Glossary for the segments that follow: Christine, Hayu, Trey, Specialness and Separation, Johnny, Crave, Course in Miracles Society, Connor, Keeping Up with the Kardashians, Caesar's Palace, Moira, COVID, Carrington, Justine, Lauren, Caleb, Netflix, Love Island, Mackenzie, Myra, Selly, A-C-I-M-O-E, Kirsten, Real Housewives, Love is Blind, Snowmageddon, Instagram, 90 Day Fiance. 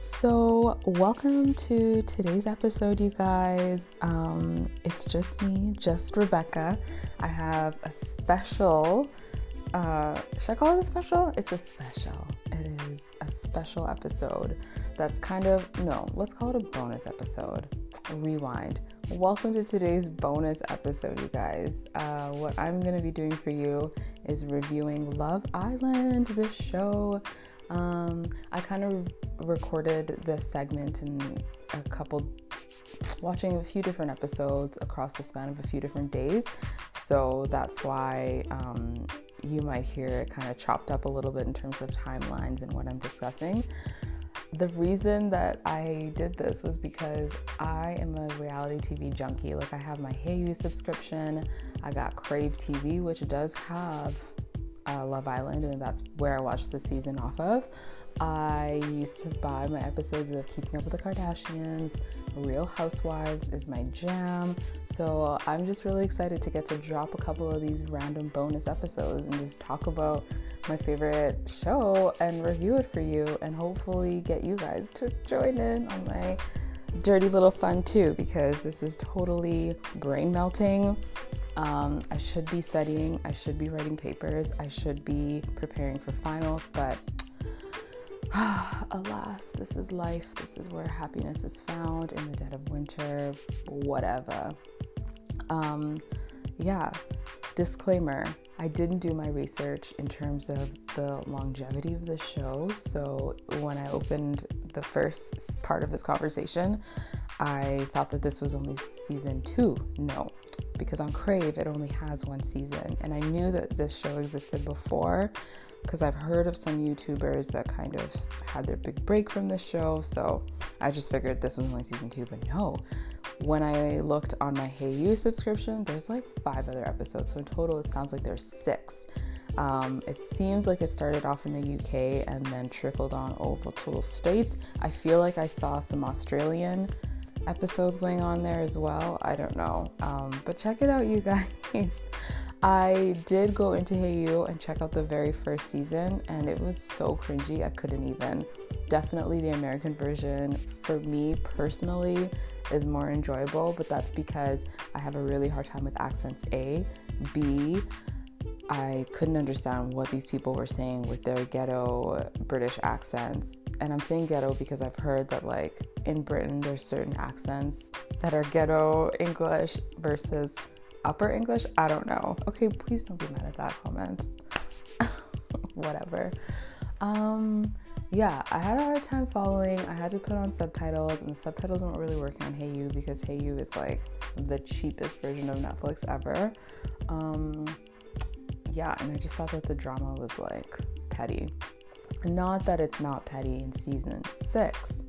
So welcome to today's episode, you guys. It's just me, just Rebecca. I have a special, should I call it a special? It's a special. It is a special episode that's kind of, no, let's call it a bonus episode. Rewind. Welcome to today's bonus episode, you guys. What I'm going to be doing for you is reviewing Love Island, the show. I kind of recorded this segment in watching a few different episodes across the span of a few different days, so that's why you might hear it kind of chopped up a little bit in terms of timelines and what I'm discussing. The reason that I did this was because I am a reality TV junkie. Like, I have my Hayu subscription, I got Crave TV, which does have Love Island, and that's where I watched the season off of. I used to buy my episodes of Keeping Up with the Kardashians. Real Housewives is my jam. So I'm just really excited to get to drop a couple of these random bonus episodes and just talk about my favorite show and review it for you, and hopefully get you guys to join in on my dirty little fun too, because this is totally brain melting. I should be studying, I should be writing papers, I should be preparing for finals, but alas, this is life. This is where happiness is found, in the dead of winter, whatever. Disclaimer, I didn't do my research in terms of the longevity of the show, so when I opened the first part of this conversation, I thought that this was only season 2. No, because on Crave, it only has one season. And I knew that this show existed before because I've heard of some YouTubers that kind of had their big break from the show. So I just figured this was only season 2, but no. When I looked on my Hayu subscription, there's like 5 other episodes. So in total, it sounds like there's 6. It seems like it started off in the UK and then trickled on over to the States. I feel like I saw some Australian episodes going on there as well. I don't know, but check it out, you guys. I did go into Hayu and check out the very first season, and it was so cringy I couldn't even. Definitely the American version for me personally is more enjoyable, but that's because I have a really hard time with accents. B, I couldn't understand what these people were saying with their ghetto British accents. And I'm saying ghetto because I've heard that, like, in Britain, there's certain accents that are ghetto English versus upper English. I don't know. Okay, please don't be mad at that comment. Whatever. I had a hard time following. I had to put on subtitles, and the subtitles weren't really working on Hayu because Hayu is, like, the cheapest version of Netflix ever. And I just thought that the drama was, like, petty. Not that it's not petty in season 6.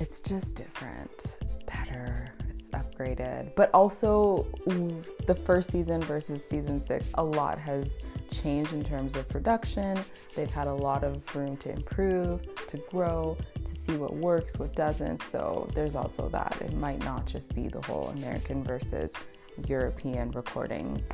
It's just different, better, it's upgraded. But also, the first season versus season 6, a lot has changed in terms of production. They've had a lot of room to improve, to grow, to see what works, what doesn't. So there's also that. It might not just be the whole American versus European recordings.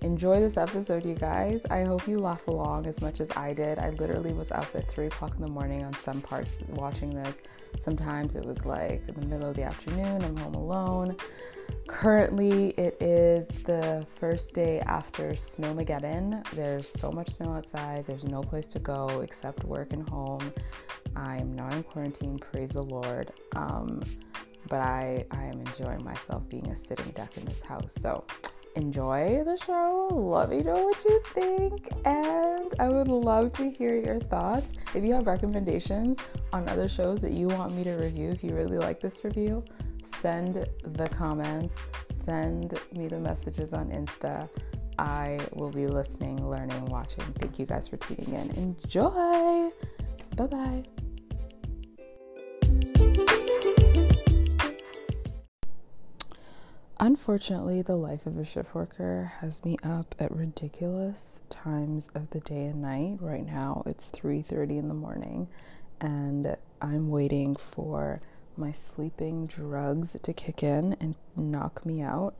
Enjoy this episode, you guys. I hope you laugh along as much as I did. I literally was up at 3:00 in the morning on some parts watching this. Sometimes it was like in the middle of the afternoon. I'm home alone. Currently, it is the first day after Snowmageddon. There's so much snow outside. There's no place to go except work and home. I'm not in quarantine, praise the Lord. But I am enjoying myself being a sitting duck in this house. So enjoy the show. Let me know what you think, and I would love to hear your thoughts. If you have recommendations on other shows that you want me to review, if you really like this review, send the comments, send me the messages on Insta. I will be listening, learning, watching. Thank you guys for tuning in. Enjoy. Bye-bye. Unfortunately, the life of a shift worker has me up at ridiculous times of the day and night. Right now, it's 3:30 in the morning, and I'm waiting for my sleeping drugs to kick in and knock me out.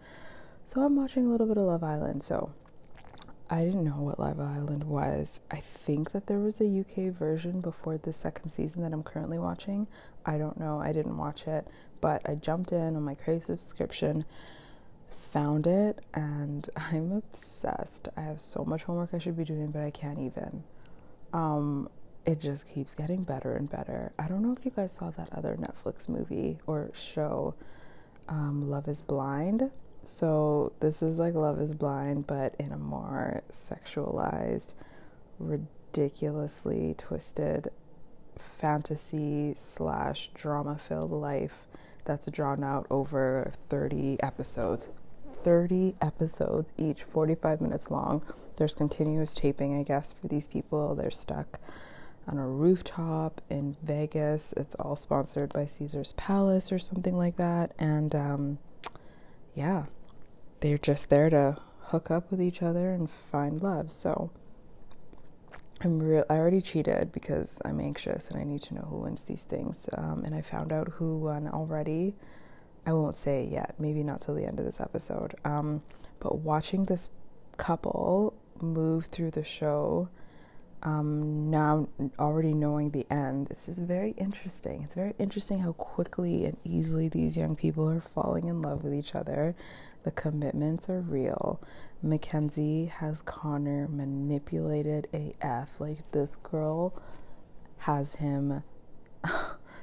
So I'm watching a little bit of Love Island. So I didn't know what Love Island was. I think that there was a UK version before the second season that I'm currently watching. I don't know. I didn't watch it, but I jumped in on my Crave subscription, found it, and I'm obsessed. I have so much homework I should be doing, but I can't even. It just keeps getting better and better. I don't know if you guys saw that other Netflix movie or show, Love is Blind. So this is like Love is Blind, but in a more sexualized, ridiculously twisted fantasy / drama-filled life that's drawn out over 30 episodes. 30 episodes each, 45 minutes long. There's continuous taping, I guess, for these people. They're stuck on a rooftop in Vegas. It's all sponsored by Caesar's Palace or something like that. And yeah, they're just there to hook up with each other and find love. So I already cheated because I'm anxious and I need to know who wins these things. And I found out who won already. I won't say it yet, maybe not till the end of this episode. But watching this couple move through the show, now already knowing the end, it's just very interesting. It's very interesting how quickly and easily these young people are falling in love with each other. The commitments are real. Mackenzie has Connor manipulated AF. Like, this girl has him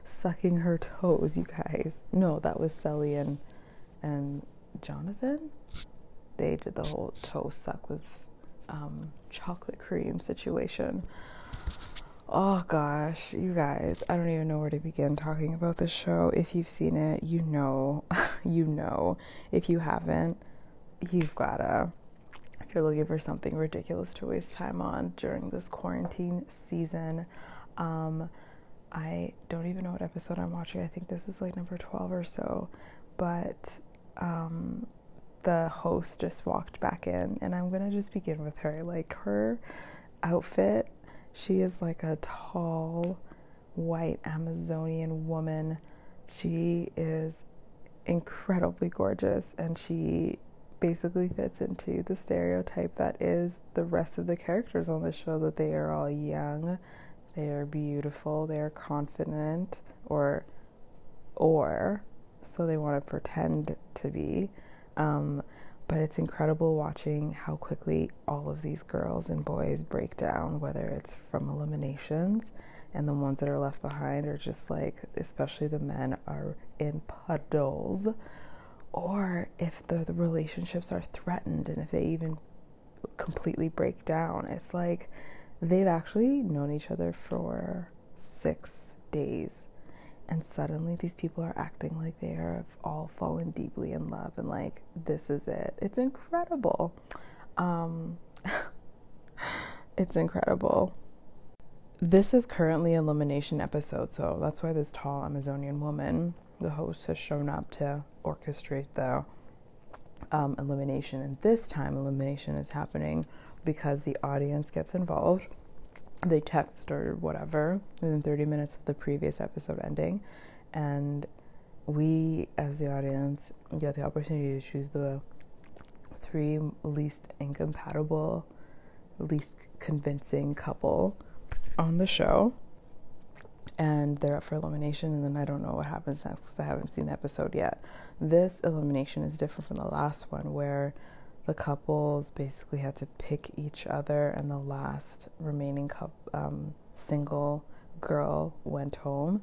sucking her toes, you guys. No, that was Selly and Jonathan. They did the whole toe suck with chocolate cream situation. Oh gosh, you guys, I don't even know where to begin talking about this show. If you've seen it, you know. You know. If you haven't, you've gotta. If you're looking for something ridiculous to waste time on during this quarantine season, I don't even know what episode I'm watching. I think this is like number 12 or so, but the host just walked back in, and I'm gonna just begin with her. Like, her outfit, she is like a tall white Amazonian woman. She is incredibly gorgeous, and she basically fits into the stereotype that is the rest of the characters on the show, that they are all young, they are beautiful, they are confident, or so they want to pretend to be. But it's incredible watching how quickly all of these girls and boys break down, whether it's from eliminations, and the ones that are left behind are just like, especially the men, are in puddles, or if the relationships are threatened and if they even completely break down. It's like they've actually known each other for 6 days, and suddenly these people are acting like they have all fallen deeply in love, and like, this is it. It's incredible. It's incredible. This is currently elimination episode, so that's why this tall Amazonian woman, the host, has shown up to orchestrate the elimination. And this time elimination is happening because the audience gets involved. They text or whatever within 30 minutes of the previous episode ending, and we as the audience get the opportunity to choose the 3 least incompatible, least convincing couple on the show, and they're up for elimination. And then I don't know what happens next because I haven't seen the episode yet. This elimination is different from the last one, where the couples basically had to pick each other, and the last remaining single girl went home.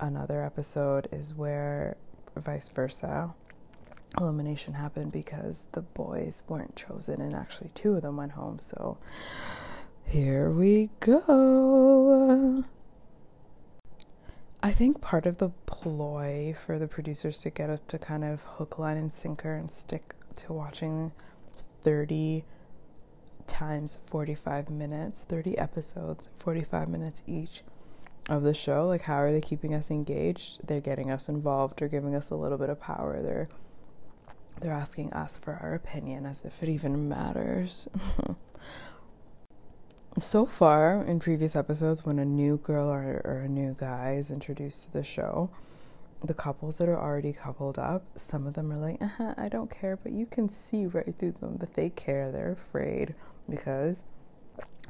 Another episode is where vice versa elimination happened because the boys weren't chosen, and actually 2 of them went home. So here we go. I think part of the ploy for the producers to get us to kind of hook, line, and sinker and stick to watching 30 times 45 minutes, 30 episodes, 45 minutes each of the show. Like, how are they keeping us engaged? They're getting us involved, or giving us a little bit of power. They're asking us for our opinion, as if it even matters. So far in previous episodes, when a new girl or a new guy is introduced to the show, the couples that are already coupled up, some of them are like, I don't care, but you can see right through them that they care. They're afraid because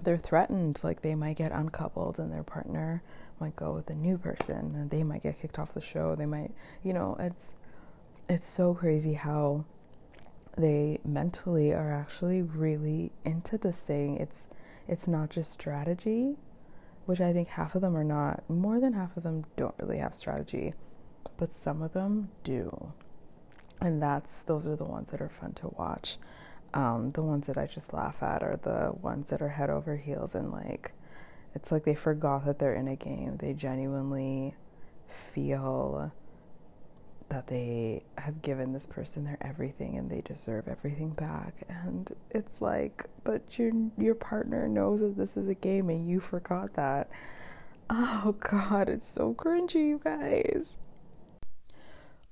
they're threatened, like they might get uncoupled and their partner might go with a new person and they might get kicked off the show. They might, you know, it's so crazy how they mentally are actually really into this thing. It's not just strategy, which I think half of them are not. More than half of them don't really have strategy, but some of them do. And those are the ones that are fun to watch. The ones that I just laugh at are the ones that are head over heels and like, it's like they forgot that they're in a game. They genuinely feel that they have given this person their everything and they deserve everything back. And it's like, but your partner knows that this is a game and you forgot that. Oh God, it's so cringy, you guys.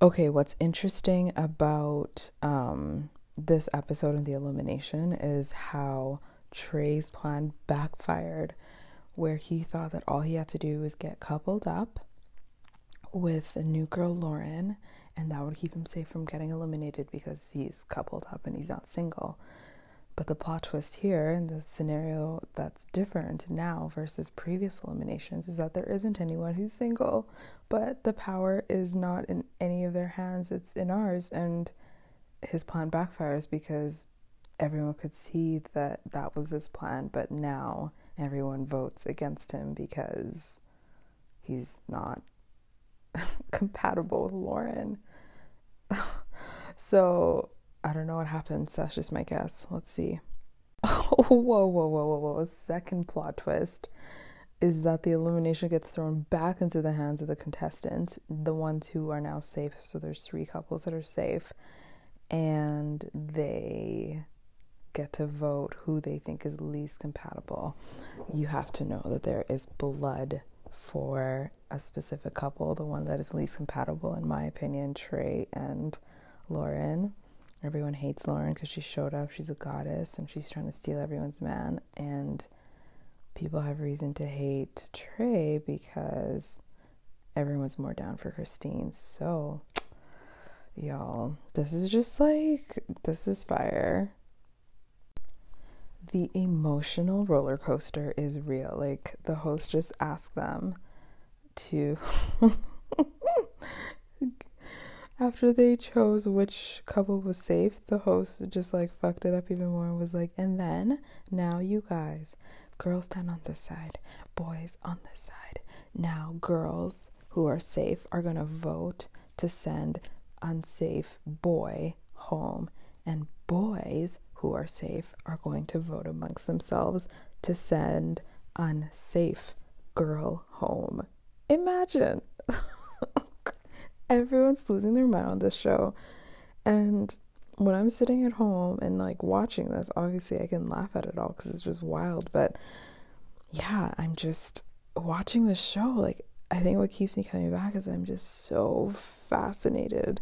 Okay, what's interesting about this episode in the elimination is how Trey's plan backfired, where he thought that all he had to do was get coupled up with a new girl, Lauren, and that would keep him safe from getting eliminated because he's coupled up and he's not single. But the plot twist here, and the scenario that's different now versus previous eliminations, is that there isn't anyone who's single, but the power is not in any of their hands, it's in ours. And his plan backfires because everyone could see that that was his plan, but now everyone votes against him because he's not compatible with Lauren. So I don't know what happens. That's just my guess. Let's see. Whoa. Second plot twist is that the elimination gets thrown back into the hands of the contestant, the ones who are now safe. So there's three couples that are safe, and they get to vote who they think is least compatible. You have to know that there is blood for a specific couple. The one that is least compatible, in my opinion, Trey and Lauren. Everyone hates Lauren because she showed up, she's a goddess, and she's trying to steal everyone's man. And people have reason to hate Trey because everyone's more down for Christine. So y'all, this is fire. The emotional roller coaster is real. Like, the host just asked them to after they chose which couple was safe, the host just like fucked it up even more and was like, and then now you guys, girls stand on this side, boys on this side. Now girls who are safe are gonna vote to send unsafe boy home, and boys who are safe are going to vote amongst themselves to send unsafe girl home. Imagine. Everyone's losing their mind on this show. And when I'm sitting at home and like watching this, obviously I can laugh at it all because it's just wild. But yeah, I'm just watching this show, like, I think what keeps me coming back is I'm just so fascinated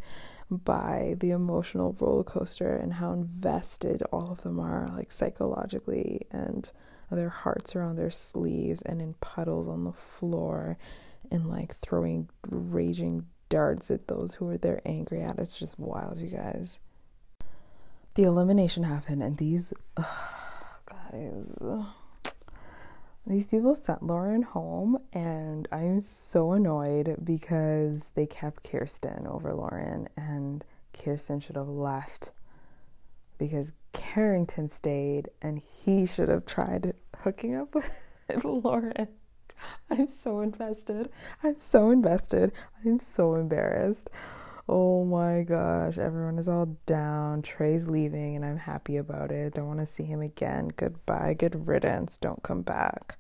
by the emotional roller coaster and how invested all of them are, like psychologically, and their hearts are on their sleeves and in puddles on the floor and like throwing raging darts at those who are they're angry at. It's just wild, you guys. The elimination happened, and these people sent Lauren home, and I'm so annoyed because they kept Kirsten over Lauren, and Kirsten should have left because Carrington stayed and he should have tried hooking up with Lauren. I'm so invested. I'm so embarrassed. Oh my gosh, everyone is all down. Trey's leaving and I'm happy about it. Don't want to see him again. Goodbye, good riddance. Don't come back.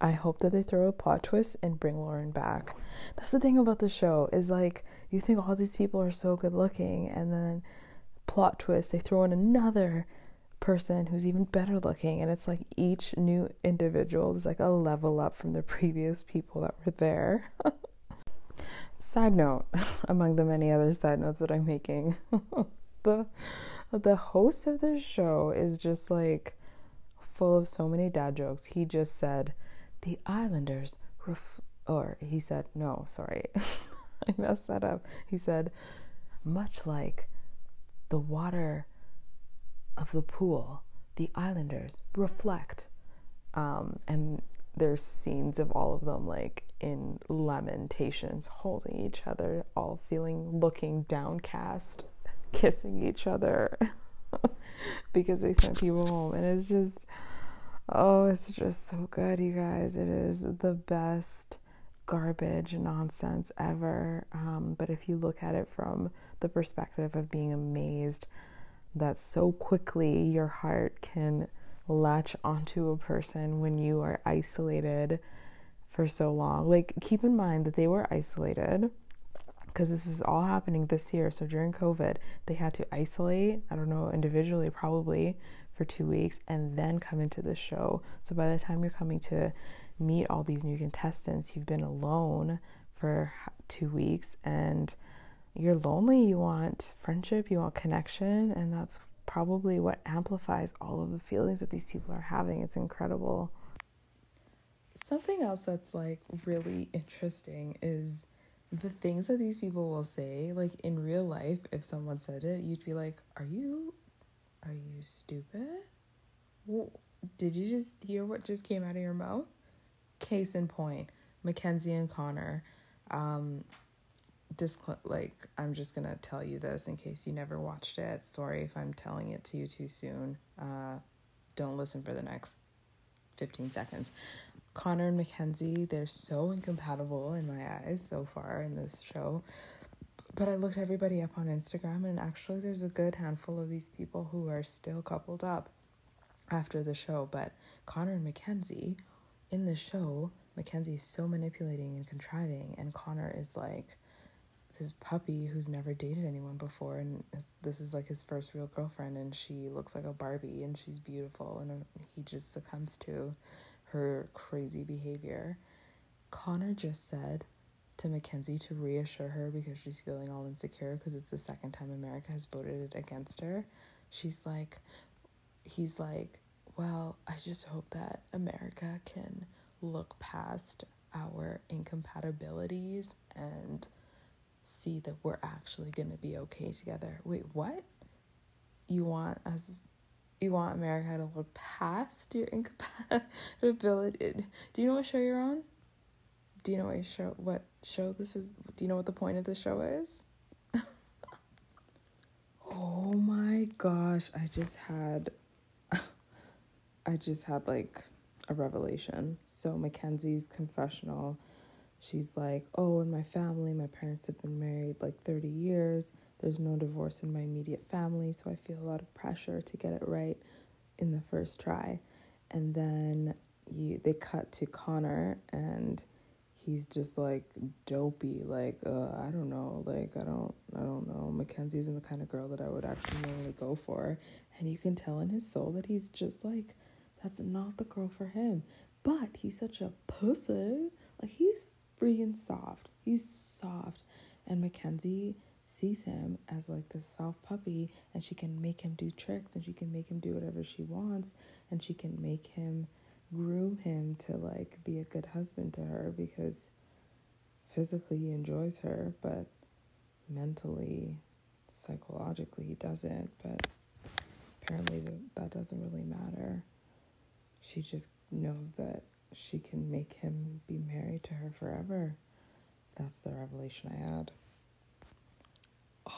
I hope that they throw a plot twist and bring Lauren back. That's the thing about the show, is like, you think all these people are so good looking, and then plot twist, they throw in another person who's even better looking, and it's like each new individual is like a level up from the previous people that were there. Side note, among the many other side notes that I'm making, the host of this show is just like full of so many dad jokes. He just said, the Islanders, he said, no, sorry. I messed that up. He said, much like the water of the pool, the Islanders reflect. And there's scenes of all of them, like, in lamentations, holding each other, all feeling, looking downcast, kissing each other because they sent people home. And it's just, oh, it's just so good, you guys. It is the best garbage nonsense ever. But if you look at it from the perspective of being amazed that so quickly your heart can latch onto a person when you are isolated for so long. Like, keep in mind that they were isolated because this is all happening this year. So during COVID, they had to isolate, I don't know, individually probably for 2 weeks and then come into the show. So by the time you're coming to meet all these new contestants, you've been alone for 2 weeks and you're lonely. You want friendship, you want connection, and that's probably what amplifies all of the feelings that these people are having. It's incredible. Something else that's, like, really interesting is the things that these people will say. Like, in real life, if someone said it, you'd be like, are you stupid? Well, did you just hear what just came out of your mouth? Case in point, Mackenzie and Connor. I'm just gonna tell you this in case you never watched it. Sorry if I'm telling it to you too soon. Don't listen for the next 15 seconds. Connor and Mackenzie, they're so incompatible in my eyes so far in this show. But I looked everybody up on Instagram, and actually there's a good handful of these people who are still coupled up after the show. But Connor and Mackenzie, in the show, Mackenzie is so manipulating and contriving, and Connor is like this puppy who's never dated anyone before, and this is like his first real girlfriend, and she looks like a Barbie and she's beautiful, and he just succumbs to her crazy behavior. Connor just said to Mackenzie to reassure her because she's feeling all insecure because it's the second time America has voted against her. He's like, well, I just hope that America can look past our incompatibilities and see that we're actually going to be okay together. Wait, what? You want America to look past your incompatibility? Do you know what show you're on? Do you know what show this is? Do you know what the point of this show is? Oh my gosh, I just had like a revelation. So Mackenzie's confessional, she's like, oh, in my family, my parents have been married like 30 years. There's no divorce in my immediate family, so I feel a lot of pressure to get it right in the first try. And then they cut to Connor, and he's just like dopey, like, I don't know, like, I don't know. Mackenzie isn't the kind of girl that I would actually normally go for. And you can tell in his soul that he's just like, that's not the girl for him. But he's such a pussy. Like, he's freaking soft. He's soft. And Mackenzie sees him as like this soft puppy, and she can make him do tricks, and she can make him do whatever she wants, and she can make him groom him to like be a good husband to her because physically he enjoys her, but mentally, psychologically he doesn't. But apparently that doesn't really matter. She just knows that she can make him be married to her forever. That's the revelation I had.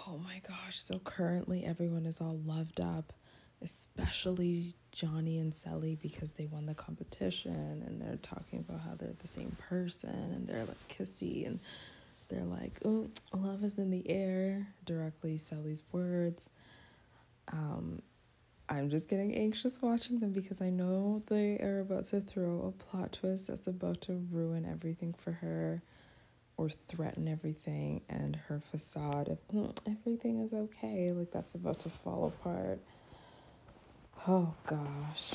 Oh my gosh, so currently everyone is all loved up, especially Johnny and Selly because they won the competition, and they're talking about how they're the same person, and they're like kissy, and they're like, oh, love is in the air, directly Selly's words. I'm just getting anxious watching them because I know they are about to throw a plot twist that's about to ruin everything for her or threaten everything, and her facade of everything is okay, like, that's about to fall apart. Oh gosh.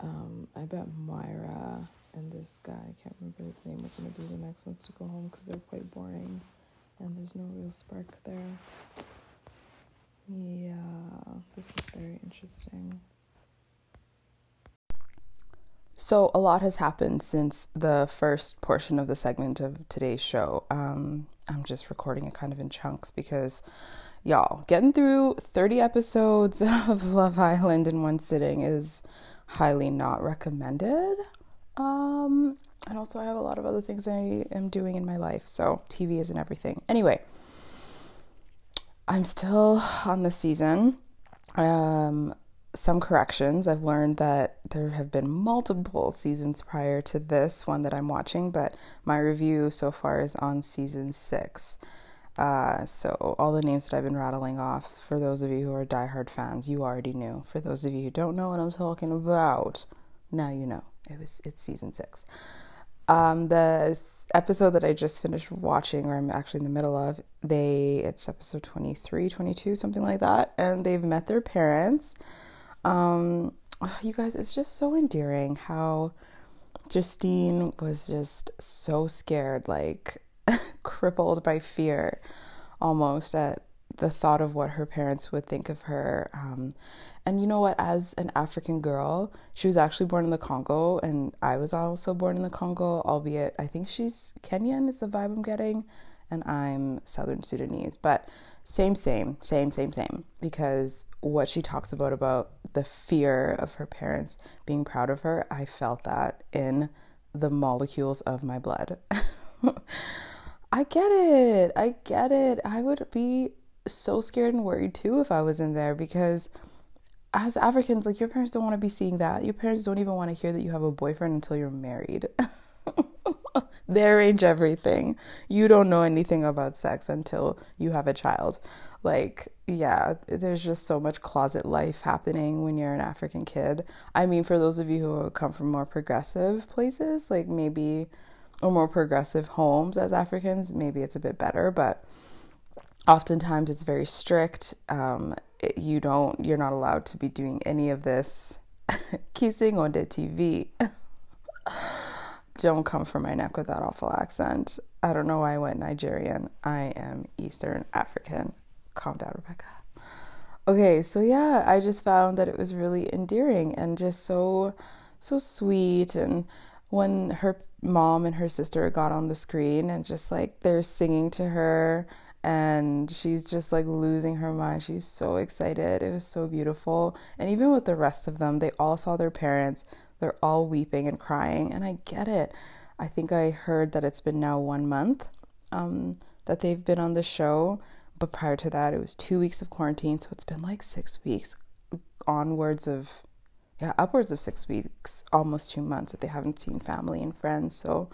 I bet Myra and this guy, I can't remember his name, are going to be the next ones to go home because they're quite boring and there's no real spark there. Yeah, this is very interesting. So a lot has happened since the first portion of the segment of today's show. I'm just recording it kind of in chunks because, y'all, getting through 30 episodes of Love Island in one sitting is highly not recommended. And also I have a lot of other things I am doing in my life, so TV isn't everything. Anyway, I'm still on this season. Some corrections. I've learned that there have been multiple seasons prior to this one that I'm watching, but my review so far is on season 6. So all the names that I've been rattling off, for those of you who are diehard fans, you already knew. For those of you who don't know what I'm talking about, now you know. It's season 6. The episode that I just finished watching, or I'm actually in the middle of, it's episode 23, 22, something like that, and they've met their parents. You guys, it's just so endearing how Justine was just so scared, like crippled by fear almost at the thought of what her parents would think of her. And you know what, as an African girl, she was actually born in the Congo, and I was also born in the Congo, albeit I think she's Kenyan is the vibe I'm getting, and I'm Southern Sudanese, but same, because what she talks about the fear of her parents being proud of her, I felt that in the molecules of my blood. I get it. I would be so scared and worried too if I was in there, because as Africans, like, your parents don't want to be seeing that. Your parents don't even want to hear that you have a boyfriend until you're married. They arrange everything. You don't know anything about sex until you have a child. Like, yeah, there's just so much closet life happening when you're an African kid. I mean, for those of you who come from more progressive places, like maybe, or more progressive homes as Africans, maybe it's a bit better, but oftentimes it's very strict. You're not allowed to be doing any of this kissing on the TV. Don't come for my neck with that awful accent. I don't know why I went Nigerian. I am Eastern African. Calm down, Rebecca. Okay, so yeah, I just found that it was really endearing and just so sweet. And when her mom and her sister got on the screen and just like they're singing to her and she's just like losing her mind, she's so excited, it was so beautiful. And even with the rest of them, they all saw their parents. They're all weeping and crying, and I get it. I think I heard that it's been now 1 month that they've been on the show, but prior to that, it was 2 weeks of quarantine, so it's been like 6 weeks, upwards of 6 weeks, almost 2 months that they haven't seen family and friends, so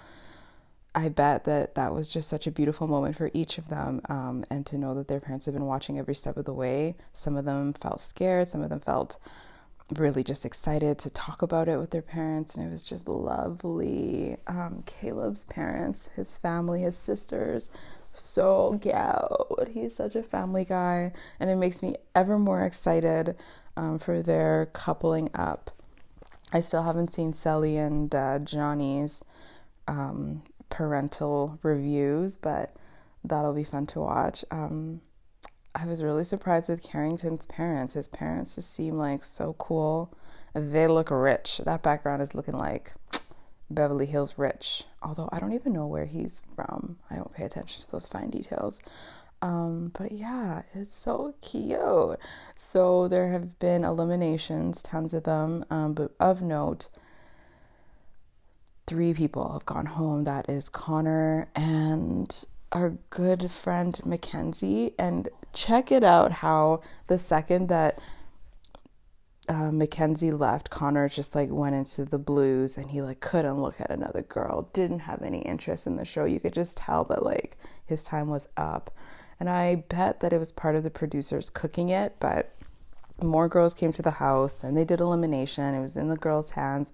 I bet that was just such a beautiful moment for each of them, and to know that their parents have been watching every step of the way. Some of them felt scared, some of them felt really just excited to talk about it with their parents, and it was just lovely. Caleb's parents, his family, his sisters, so cute. He's such a family guy, and it makes me ever more excited for their coupling up. I still haven't seen Selly and Johnny's parental reviews, but that'll be fun to watch. I was really surprised with Carrington's parents. His parents just seem like so cool. They look rich. That background is looking like Beverly Hills rich. Although I don't even know where he's from. I don't pay attention to those fine details. But yeah, it's so cute. So there have been eliminations, tons of them. But of note, 3 people have gone home. That is Connor and our good friend Mackenzie. And check it out how the second that Mackenzie left, Connor just like went into the blues, and he like couldn't look at another girl, didn't have any interest in the show. You could just tell that like his time was up, and I bet that it was part of the producers cooking it, but more girls came to the house and they did elimination. It was in the girls' hands,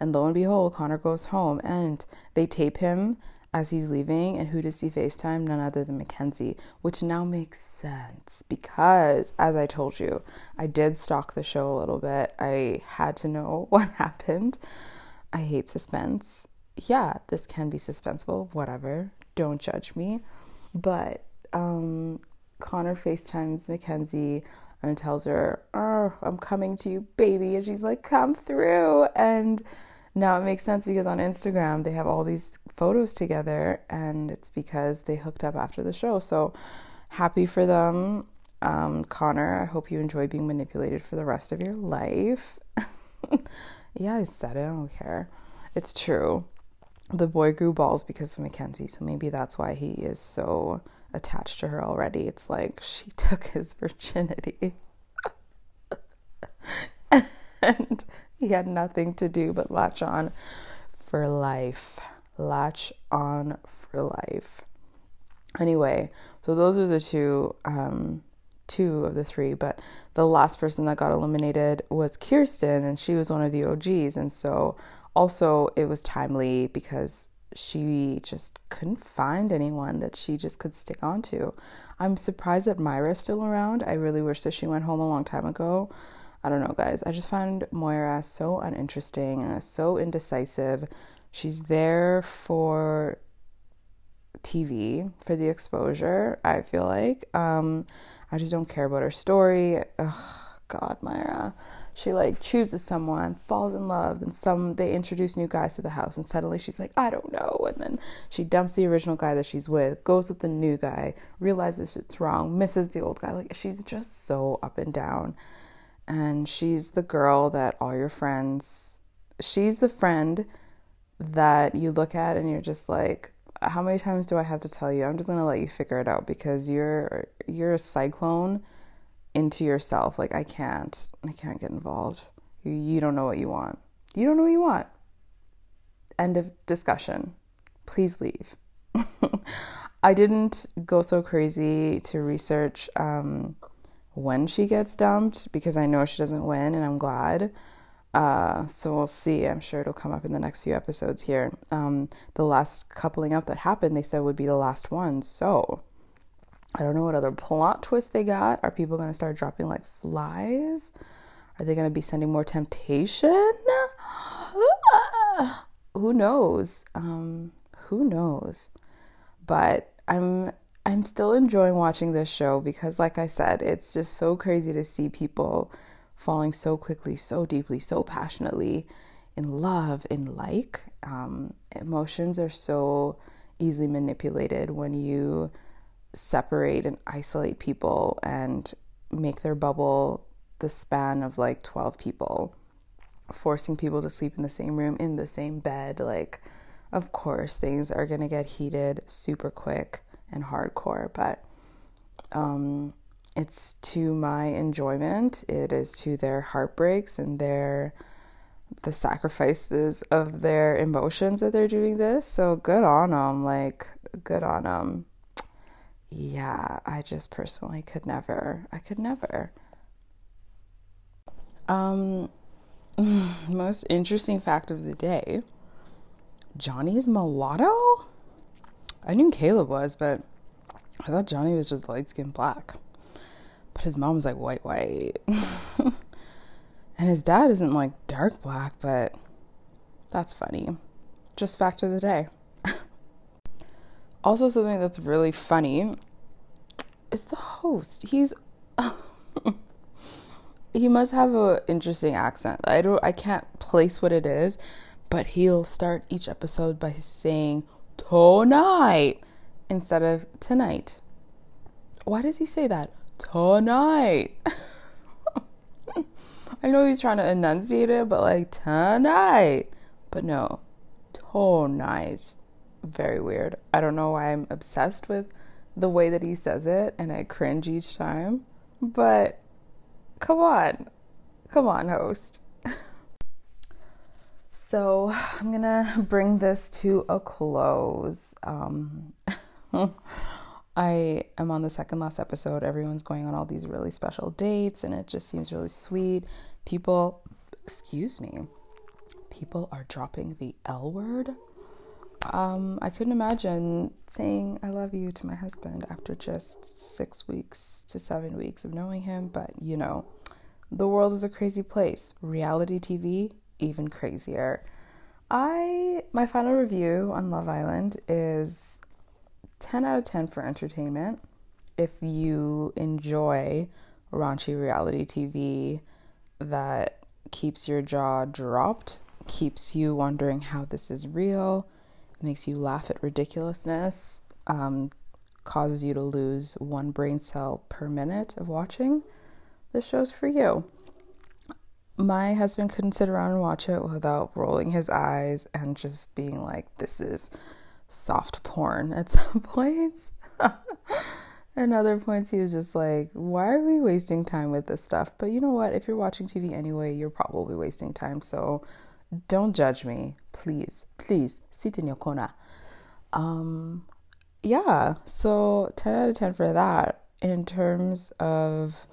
and lo and behold, Connor goes home, and they tape him as he's leaving, and who does he FaceTime? None other than Mackenzie, which now makes sense because, as I told you, I did stalk the show a little bit. I had to know what happened. I hate suspense. Yeah, this can be suspenseful, whatever. Don't judge me. But Connor FaceTimes Mackenzie and tells her, "Oh, I'm coming to you, baby." And she's like, "Come through." And Now, it makes sense because on Instagram, they have all these photos together, and it's because they hooked up after the show. So happy for them. Connor, I hope you enjoy being manipulated for the rest of your life. Yeah, I said it. I don't care. It's true. The boy grew balls because of Mackenzie, so maybe that's why he is so attached to her already. It's like she took his virginity. And he had nothing to do but latch on for life. Latch on for life. Anyway, so those are the two of the three, but the last person that got eliminated was Kirsten, and she was one of the OGs, and so also it was timely because she just couldn't find anyone that she just could stick onto. I'm surprised that Myra's still around. I really wish that she went home a long time ago. I don't know, guys. I just found Moira so uninteresting, so indecisive. She's there for TV, for the exposure, I feel like. I just don't care about her story. Ugh, God, Myra. She like chooses someone, falls in love, and they introduce new guys to the house, and suddenly she's like, I don't know. And then she dumps the original guy that she's with, goes with the new guy, realizes it's wrong, misses the old guy. Like, she's just so up and down. And she's the girl that all your friends, she's the friend that you look at and you're just like, how many times do I have to tell you? I'm just going to let you figure it out because you're a cyclone into yourself. Like, I can't get involved. You don't know what you want. You don't know what you want. End of discussion. Please leave. I didn't go so crazy to research when she gets dumped because I know she doesn't win, and I'm glad. So we'll see. I'm sure it'll come up in the next few episodes here. The last coupling up that happened, they said would be the last one. So I don't know what other plot twist they got. Are people going to start dropping like flies? Are they going to be sending more temptation? Who knows? Who knows? But I'm still enjoying watching this show because, like I said, it's just so crazy to see people falling so quickly, so deeply, so passionately in love, in like. Emotions are so easily manipulated when you separate and isolate people and make their bubble the span of like 12 people, forcing people to sleep in the same room, in the same bed. Like, of course, things are going to get heated super quick and hardcore, but it's to my enjoyment. It is to their heartbreaks and the sacrifices of their emotions that they're doing this. So good on them. Like, good on them. Yeah, I just personally could never. I could never. Most interesting fact of the day. Johnny is mulatto? I knew Caleb was, but I thought Johnny was just light-skinned black. But his mom's like white. And his dad isn't like dark black, but that's funny. Just fact of the day. Also, something that's really funny is the host. He must have an interesting accent. I can't place what it is, but he'll start each episode by saying tonight instead of tonight. Why does he say that? Tonight. I know he's trying to enunciate it, but like tonight. But no, tonight. Very weird. I don't know why I'm obsessed with the way that he says it, and I cringe each time. But come on, host. So I'm gonna bring this to a close. I am on the second last episode. Everyone's going on all these really special dates, and it just seems really sweet. People are dropping the L word. I couldn't imagine saying I love you to my husband after just 6 weeks to 7 weeks of knowing him, but you know, the world is a crazy place. Reality TV, even crazier. My final review on Love Island is 10 out of 10 for entertainment. If you enjoy raunchy reality TV that keeps your jaw dropped, keeps you wondering how this is real, makes you laugh at ridiculousness, causes you to lose one brain cell per minute of watching, this show's for you. My husband couldn't sit around and watch it without rolling his eyes and just being like, this is soft porn at some points. And other points he was just like, why are we wasting time with this stuff? But you know what? If you're watching TV anyway, you're probably wasting time. So don't judge me. Please, please sit in your corner. Yeah, so 10 out of 10 for that. In terms of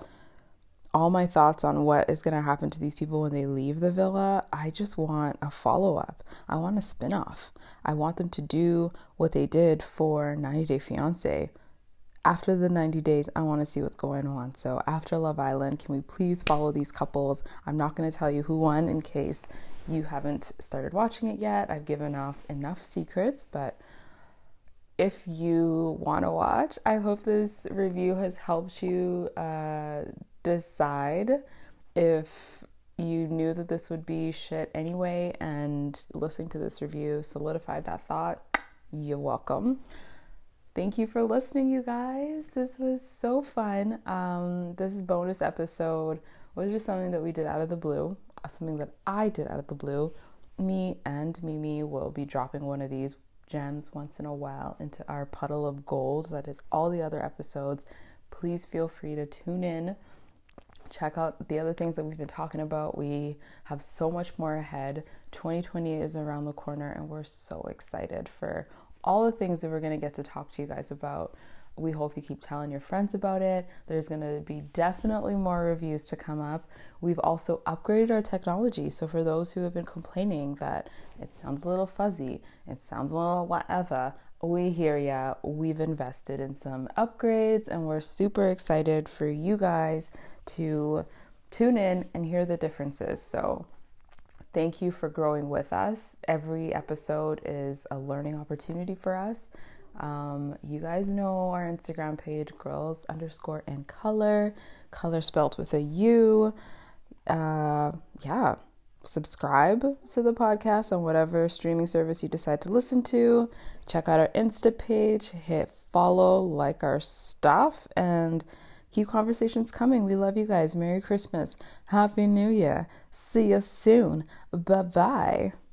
all my thoughts on what is going to happen to these people when they leave the villa, I just want a follow-up. I want a spin-off. I want them to do what they did for 90 Day Fiance. After the 90 days, I want to see what's going on. So after Love Island, can we please follow these couples? I'm not going to tell you who won in case you haven't started watching it yet. I've given off enough secrets, but if you want to watch, I hope this review has helped you decide if you knew that this would be shit anyway, and listening to this review solidified that thought. You're welcome. Thank you for listening, you guys. This was so fun. This bonus episode was just something that we did out of the blue, something that I did out of the blue. Me and Mimi will be dropping one of these gems once in a while into our puddle of gold that is all the other episodes. Please feel free to tune in, check out the other things that we've been talking about. We have so much more ahead. 2020 is around the corner, and we're so excited for all the things that we're going to get to talk to you guys about. We hope you keep telling your friends about it. There's going to be definitely more reviews to come up. We've also upgraded our technology. So for those who have been complaining that it sounds a little fuzzy, it sounds a little whatever, we hear ya. We've invested in some upgrades, and we're super excited for you guys to tune in and hear the differences. So thank you for growing with us. Every episode is a learning opportunity for us. You guys know our Instagram page, girls_and_color, color spelt with a U. Yeah, subscribe to the podcast on whatever streaming service you decide to listen to. Check out our Insta page, hit follow, like our stuff, and keep conversations coming. We love you guys. Merry Christmas. Happy New Year. See you soon. Bye-bye.